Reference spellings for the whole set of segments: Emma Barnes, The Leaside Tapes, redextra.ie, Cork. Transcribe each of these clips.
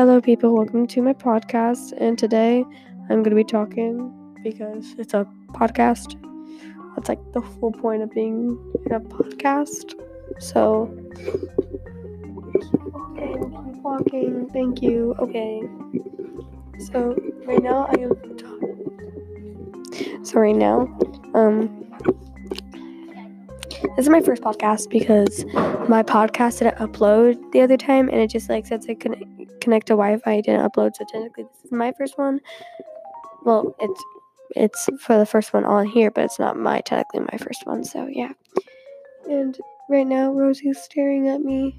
Hello people, welcome to my podcast, and today I'm going to be talking because it's a podcast. That's like the whole point of being in a podcast. So, keep walking, thank you, okay. So, this is my first podcast because my podcast didn't upload the other time, and it just said to connect to Wi-Fi, it didn't upload. So technically, this is my first one. Well, it's for the first one on here, but it's not technically my first one. So yeah. And right now, Rosie's staring at me.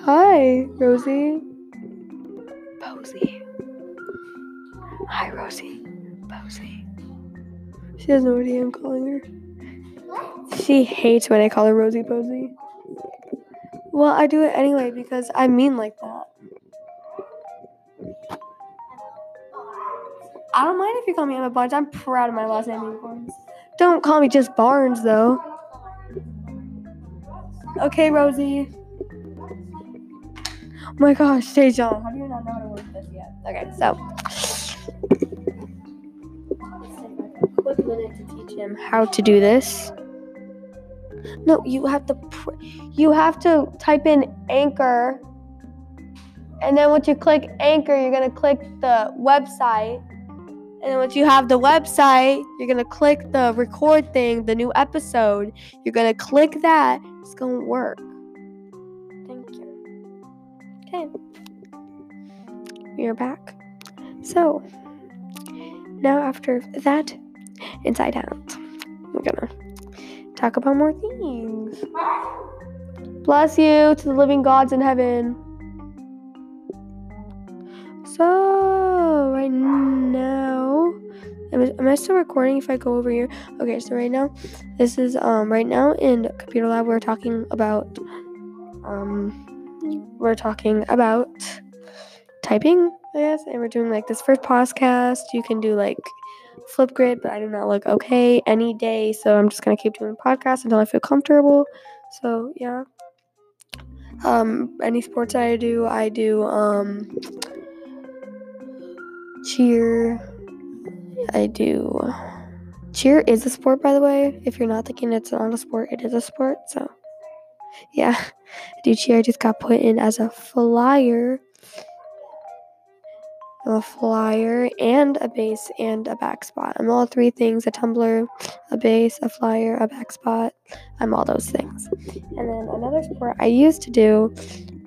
Hi, Rosie. Posey. Hi, Rosie. Posey. She has no idea I'm calling her. She hates when I call her Rosie Posey. Well, I do it anyway because I mean like that. I don't mind if you call me Emma Barnes. I'm proud of my last name being Barnes. Don't call me just Barnes, though. Okay, Rosie. Oh my gosh, Sejan. How do you not know how to work this yet? Okay, so. Quick minute to teach him how to do this. No, you have to type in Anchor, and then once you click Anchor, you're going to click the website, and then once you have the website, you're going to click the record thing, the new episode. You're going to click that. It's going to work. Thank you. Okay. We are back. So, now after that, Inside Out. We're going to talk about more things. Bless you to the living gods in heaven. So, right now, am I still recording if I go over here? Okay, so right now, this is, right now in computer lab, we're talking about typing, I guess, and we're doing, this first podcast. You can do, Flipgrid, but I do not look okay any day, so I'm just gonna keep doing podcasts until I feel comfortable. So yeah, any sports I do cheer. I do cheer is a sport, by the way. If you're not thinking it's not a sport, it is a sport. So yeah, I do cheer. I just got put in as a flyer. I'm a flyer and a base and a back spot. I'm all three things: a tumbler, a base, a flyer, a back spot. I'm all those things. And then another sport I used to do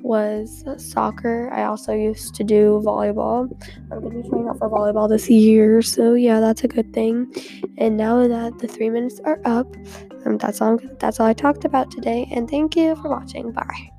was soccer. I also used to do volleyball. I'm going to be trying out for volleyball this year, so yeah, that's a good thing. And now that the 3 minutes are up, that's all I talked about today. And thank you for watching. Bye.